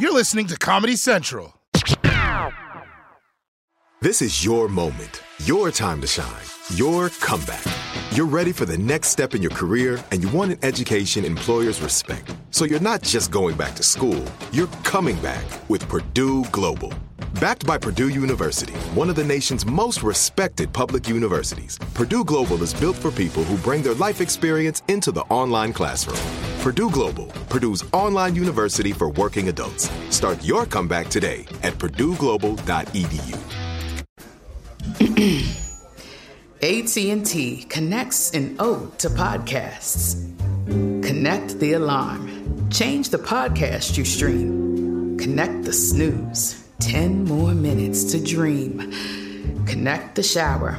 You're listening to Comedy Central. This is your moment, your time to shine, your comeback. You're ready for the next step in your career, and you want an education employers respect. So you're not just going back to school. You're coming back with Purdue Global. Backed by Purdue University, one of the nation's most respected public universities, Purdue Global is built for people who bring their life experience into the online classroom. Purdue Global, Purdue's online university for working adults. Start your comeback today at purdueglobal.edu. AT&T connects an ode to podcasts. Connect the alarm. Change the podcast you stream. Connect the snooze. 10 more minutes to dream. Connect the shower.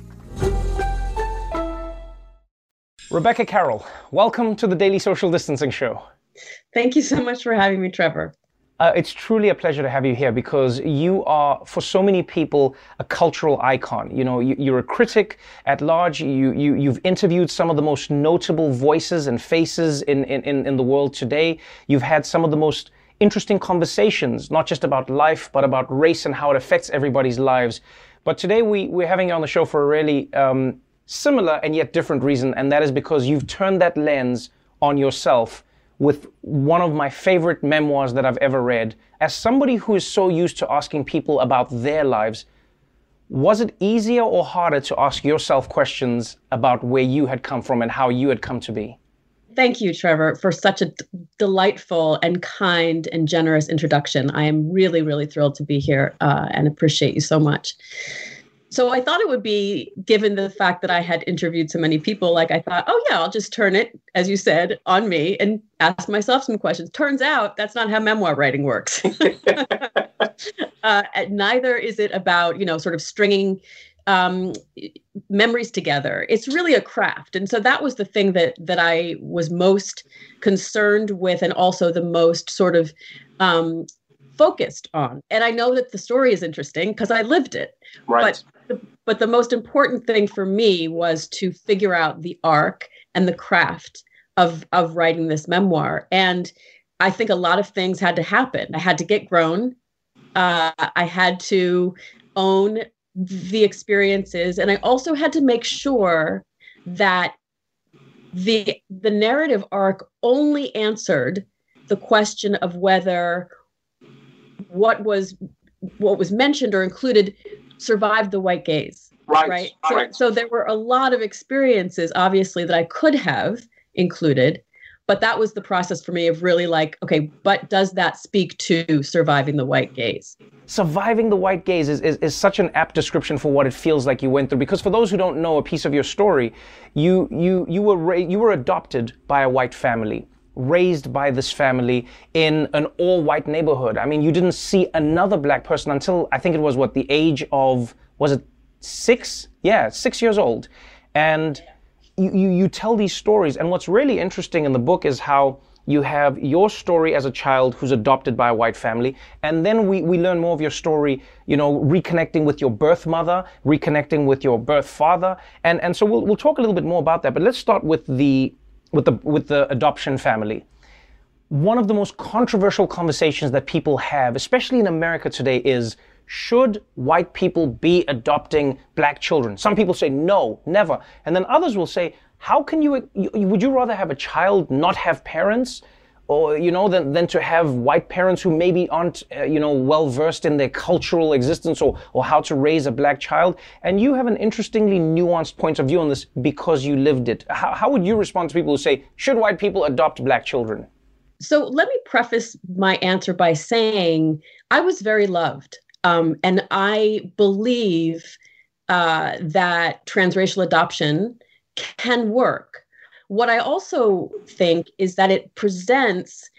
Rebecca Carroll, welcome to the Daily Social Distancing Show. Thank you so much for having me, Trevor. It's truly a pleasure to have you here because you are, for so many people, a cultural icon. You know, you're a critic at large. You've interviewed some of the most notable voices and faces in the world today. You've had some of the most interesting conversations, not just about life, but about race and how it affects everybody's lives. But today we're having you on the show for a really similar and yet different reason, and that is because you've turned that lens on yourself with one of my favorite memoirs that I've ever read. As somebody who is so used to asking people about their lives, was it easier or harder to ask yourself questions about where you had come from and how you had come to be? Thank you, Trevor, for such a delightful and kind and generous introduction. I am really, really thrilled to be here and appreciate you so much. So I thought it would be, given the fact that I had interviewed so many people, like I thought, oh yeah, I'll just turn it, as you said, on me and ask myself some questions. Turns out that's not how memoir writing works. Neither is it about, you know, sort of stringing memories together. It's really a craft. And so that was the thing that I was most concerned with and also the most sort of focused on. And I know that the story is interesting because I lived it. Right. But the most important thing for me was to figure out the arc and the craft of writing this memoir. And I think a lot of things had to happen. I had to get grown. I had to own the experiences. And I also had to make sure that the narrative arc only answered the question of whether what was mentioned or included survived the white gaze. Right. So there were a lot of experiences, obviously, that I could have included, but that was the process for me of really like, okay, but does that speak to surviving the white gaze? Surviving the white gaze is such an apt description for what it feels like you went through. Because for those who don't know a piece of your story, you were adopted by a white family, raised by this family in an all-white neighborhood. I mean, you didn't see another black person until, I think it was the age of, was it 6? Yeah, 6 years old. And you tell these stories. And what's really interesting in the book is how you have your story as a child who's adopted by a white family. And then we learn more of your story, you know, reconnecting with your birth mother, reconnecting with your birth father. And so we'll talk a little bit more about that. But let's start with the adoption family. One of the most controversial conversations that people have, especially in America today, is should white people be adopting black children? Some people say no, never. And then others will say, how can you, would you rather have a child not have parents, or, you know, than to have white parents who maybe aren't, you know, well versed in their cultural existence or how to raise a black child? And you have an interestingly nuanced point of view on this because you lived it. How would you respond to people who say, should white people adopt black children? So let me preface my answer by saying I was very loved. And I believe that transracial adoption can work. What I also think is that it presents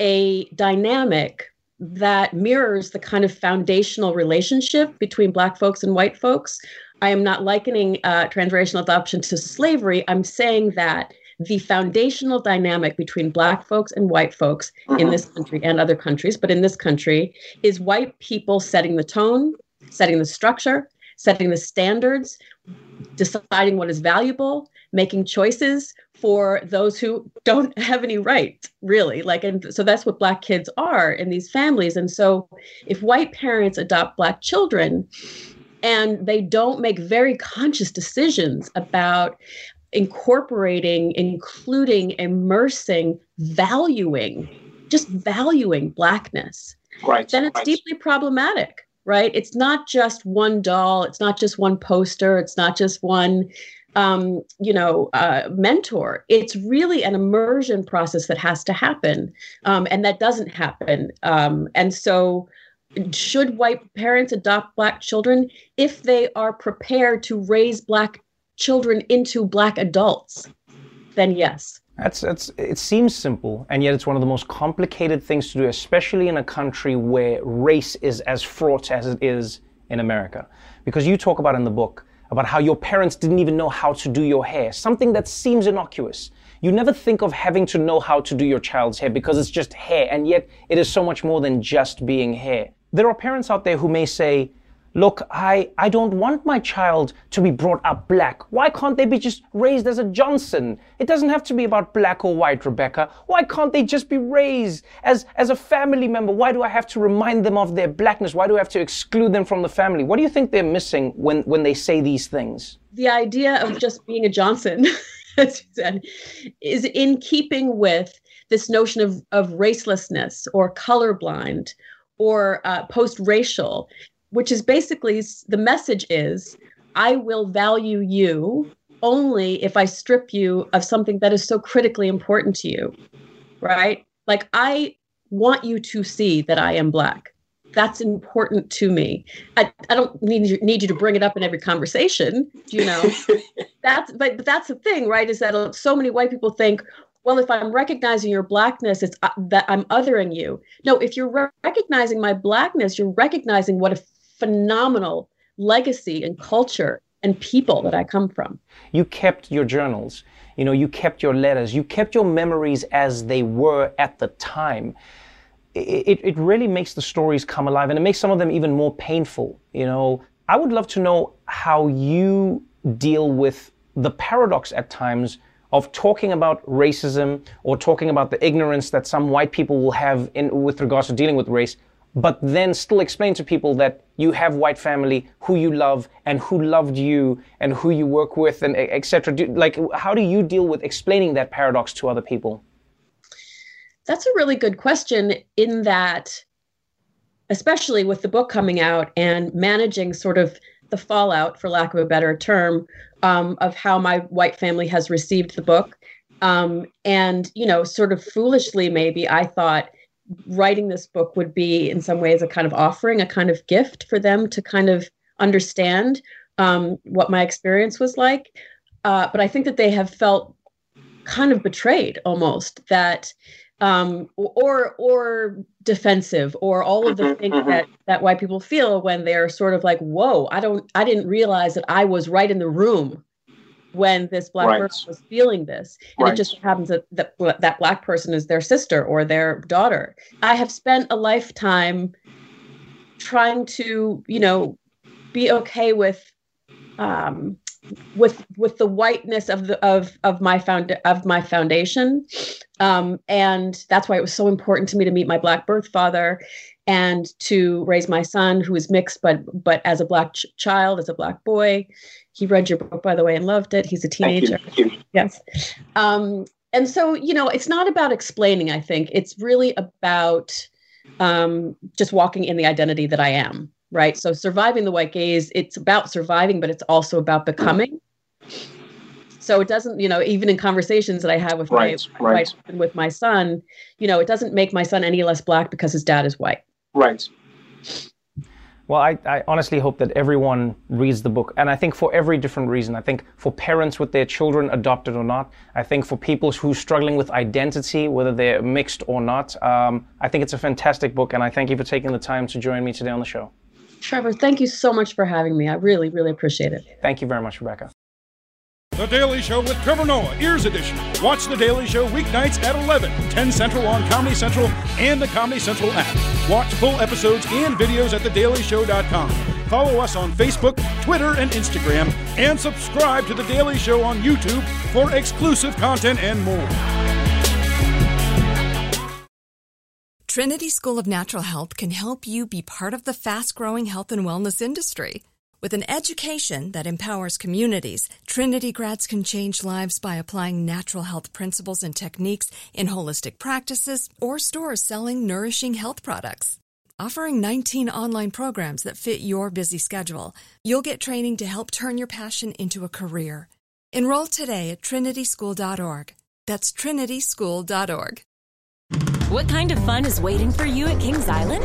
a dynamic that mirrors the kind of foundational relationship between Black folks and white folks. I am not likening transracial adoption to slavery. I'm saying that the foundational dynamic between Black folks and white folks in this country and other countries, but in this country, is white people setting the tone, setting the structure, setting the standards, deciding what is valuable, making choices for those who don't have any rights, really. And so that's what Black kids are in these families. And so if white parents adopt Black children and they don't make very conscious decisions about incorporating, including, immersing, valuing, just valuing Blackness, right, then it's deeply problematic. Right? It's not just one doll. It's not just one poster. It's not just one, mentor. It's really an immersion process that has to happen, and that doesn't happen. And so, should white parents adopt Black children if they are prepared to raise Black children into Black adults? Then yes. It seems simple, and yet it's one of the most complicated things to do, especially in a country where race is as fraught as it is in America. Because you talk about in the book about how your parents didn't even know how to do your hair, something that seems innocuous. You never think of having to know how to do your child's hair because it's just hair, and yet it is so much more than just being hair. There are parents out there who may say, look, I don't want my child to be brought up Black. Why can't they be just raised as a Johnson? It doesn't have to be about Black or white, Rebecca. Why can't they just be raised as a family member? Why do I have to remind them of their Blackness? Why do I have to exclude them from the family? What do you think they're missing when they say these things? The idea of just being a Johnson, as you said, is in keeping with this notion of racelessness or colorblind or post-racial, which is basically the message is, I will value you only if I strip you of something that is so critically important to you, right? Like, I want you to see that I am Black. That's important to me. I don't need you to bring it up in every conversation, you know? But that's the thing, right? Is that so many white people think, well, if I'm recognizing your Blackness, it's that I'm othering you. No, if you're recognizing my Blackness, you're recognizing what a phenomenal legacy and culture and people that I come from. You kept your journals, you kept your letters, you kept your memories as they were at the time. It really makes the stories come alive, and it makes some of them even more painful, I would love to know how you deal with the paradox at times of talking about racism or talking about the ignorance that some white people will have with regards to dealing with race, but then still explain to people that you have white family who you love and who loved you and who you work with and et cetera. How do you deal with explaining that paradox to other people? That's a really good question, in that, especially with the book coming out and managing sort of the fallout, for lack of a better term, of how my white family has received the book. And, sort of foolishly, maybe I thought writing this book would be in some ways a kind of offering, a kind of gift for them to kind of understand what my experience was like. But I think that they have felt kind of betrayed almost, that or defensive, or all of the things that white people feel when they're sort of like, whoa, I didn't realize that I was right in the room when this Black person was feeling this. And it just happens that Black person is their sister or their daughter. I have spent a lifetime trying to, be okay with the whiteness of my foundation, and that's why it was so important to me to meet my Black birth father, and to raise my son, who is mixed, but as a Black child, as a Black boy. He read your book, by the way, and loved it. He's a teenager. Thank you. Yes, and so it's not about explaining. I think it's really about just walking in the identity that I am. Right. So Surviving the White Gaze, it's about surviving, but it's also about becoming. So it doesn't, even in conversations that I have with with my son, it doesn't make my son any less Black because his dad is white. Right. Well, I honestly hope that everyone reads the book. And I think for every different reason. I think for parents with their children, adopted or not. I think for people who are struggling with identity, whether they're mixed or not. I think it's a fantastic book. And I thank you for taking the time to join me today on the show. Trevor, thank you so much for having me. I really, really appreciate it. Thank you very much, Rebecca. The Daily Show with Trevor Noah, Ears Edition. Watch The Daily Show weeknights at 11, 10 Central on Comedy Central and the Comedy Central app. Watch full episodes and videos at thedailyshow.com. Follow us on Facebook, Twitter, and Instagram, and subscribe to The Daily Show on YouTube for exclusive content and more. Trinity School of Natural Health can help you be part of the fast-growing health and wellness industry. With an education that empowers communities, Trinity grads can change lives by applying natural health principles and techniques in holistic practices or stores selling nourishing health products. Offering 19 online programs that fit your busy schedule, you'll get training to help turn your passion into a career. Enroll today at trinityschool.org. That's trinityschool.org. What kind of fun is waiting for you at Kings Island?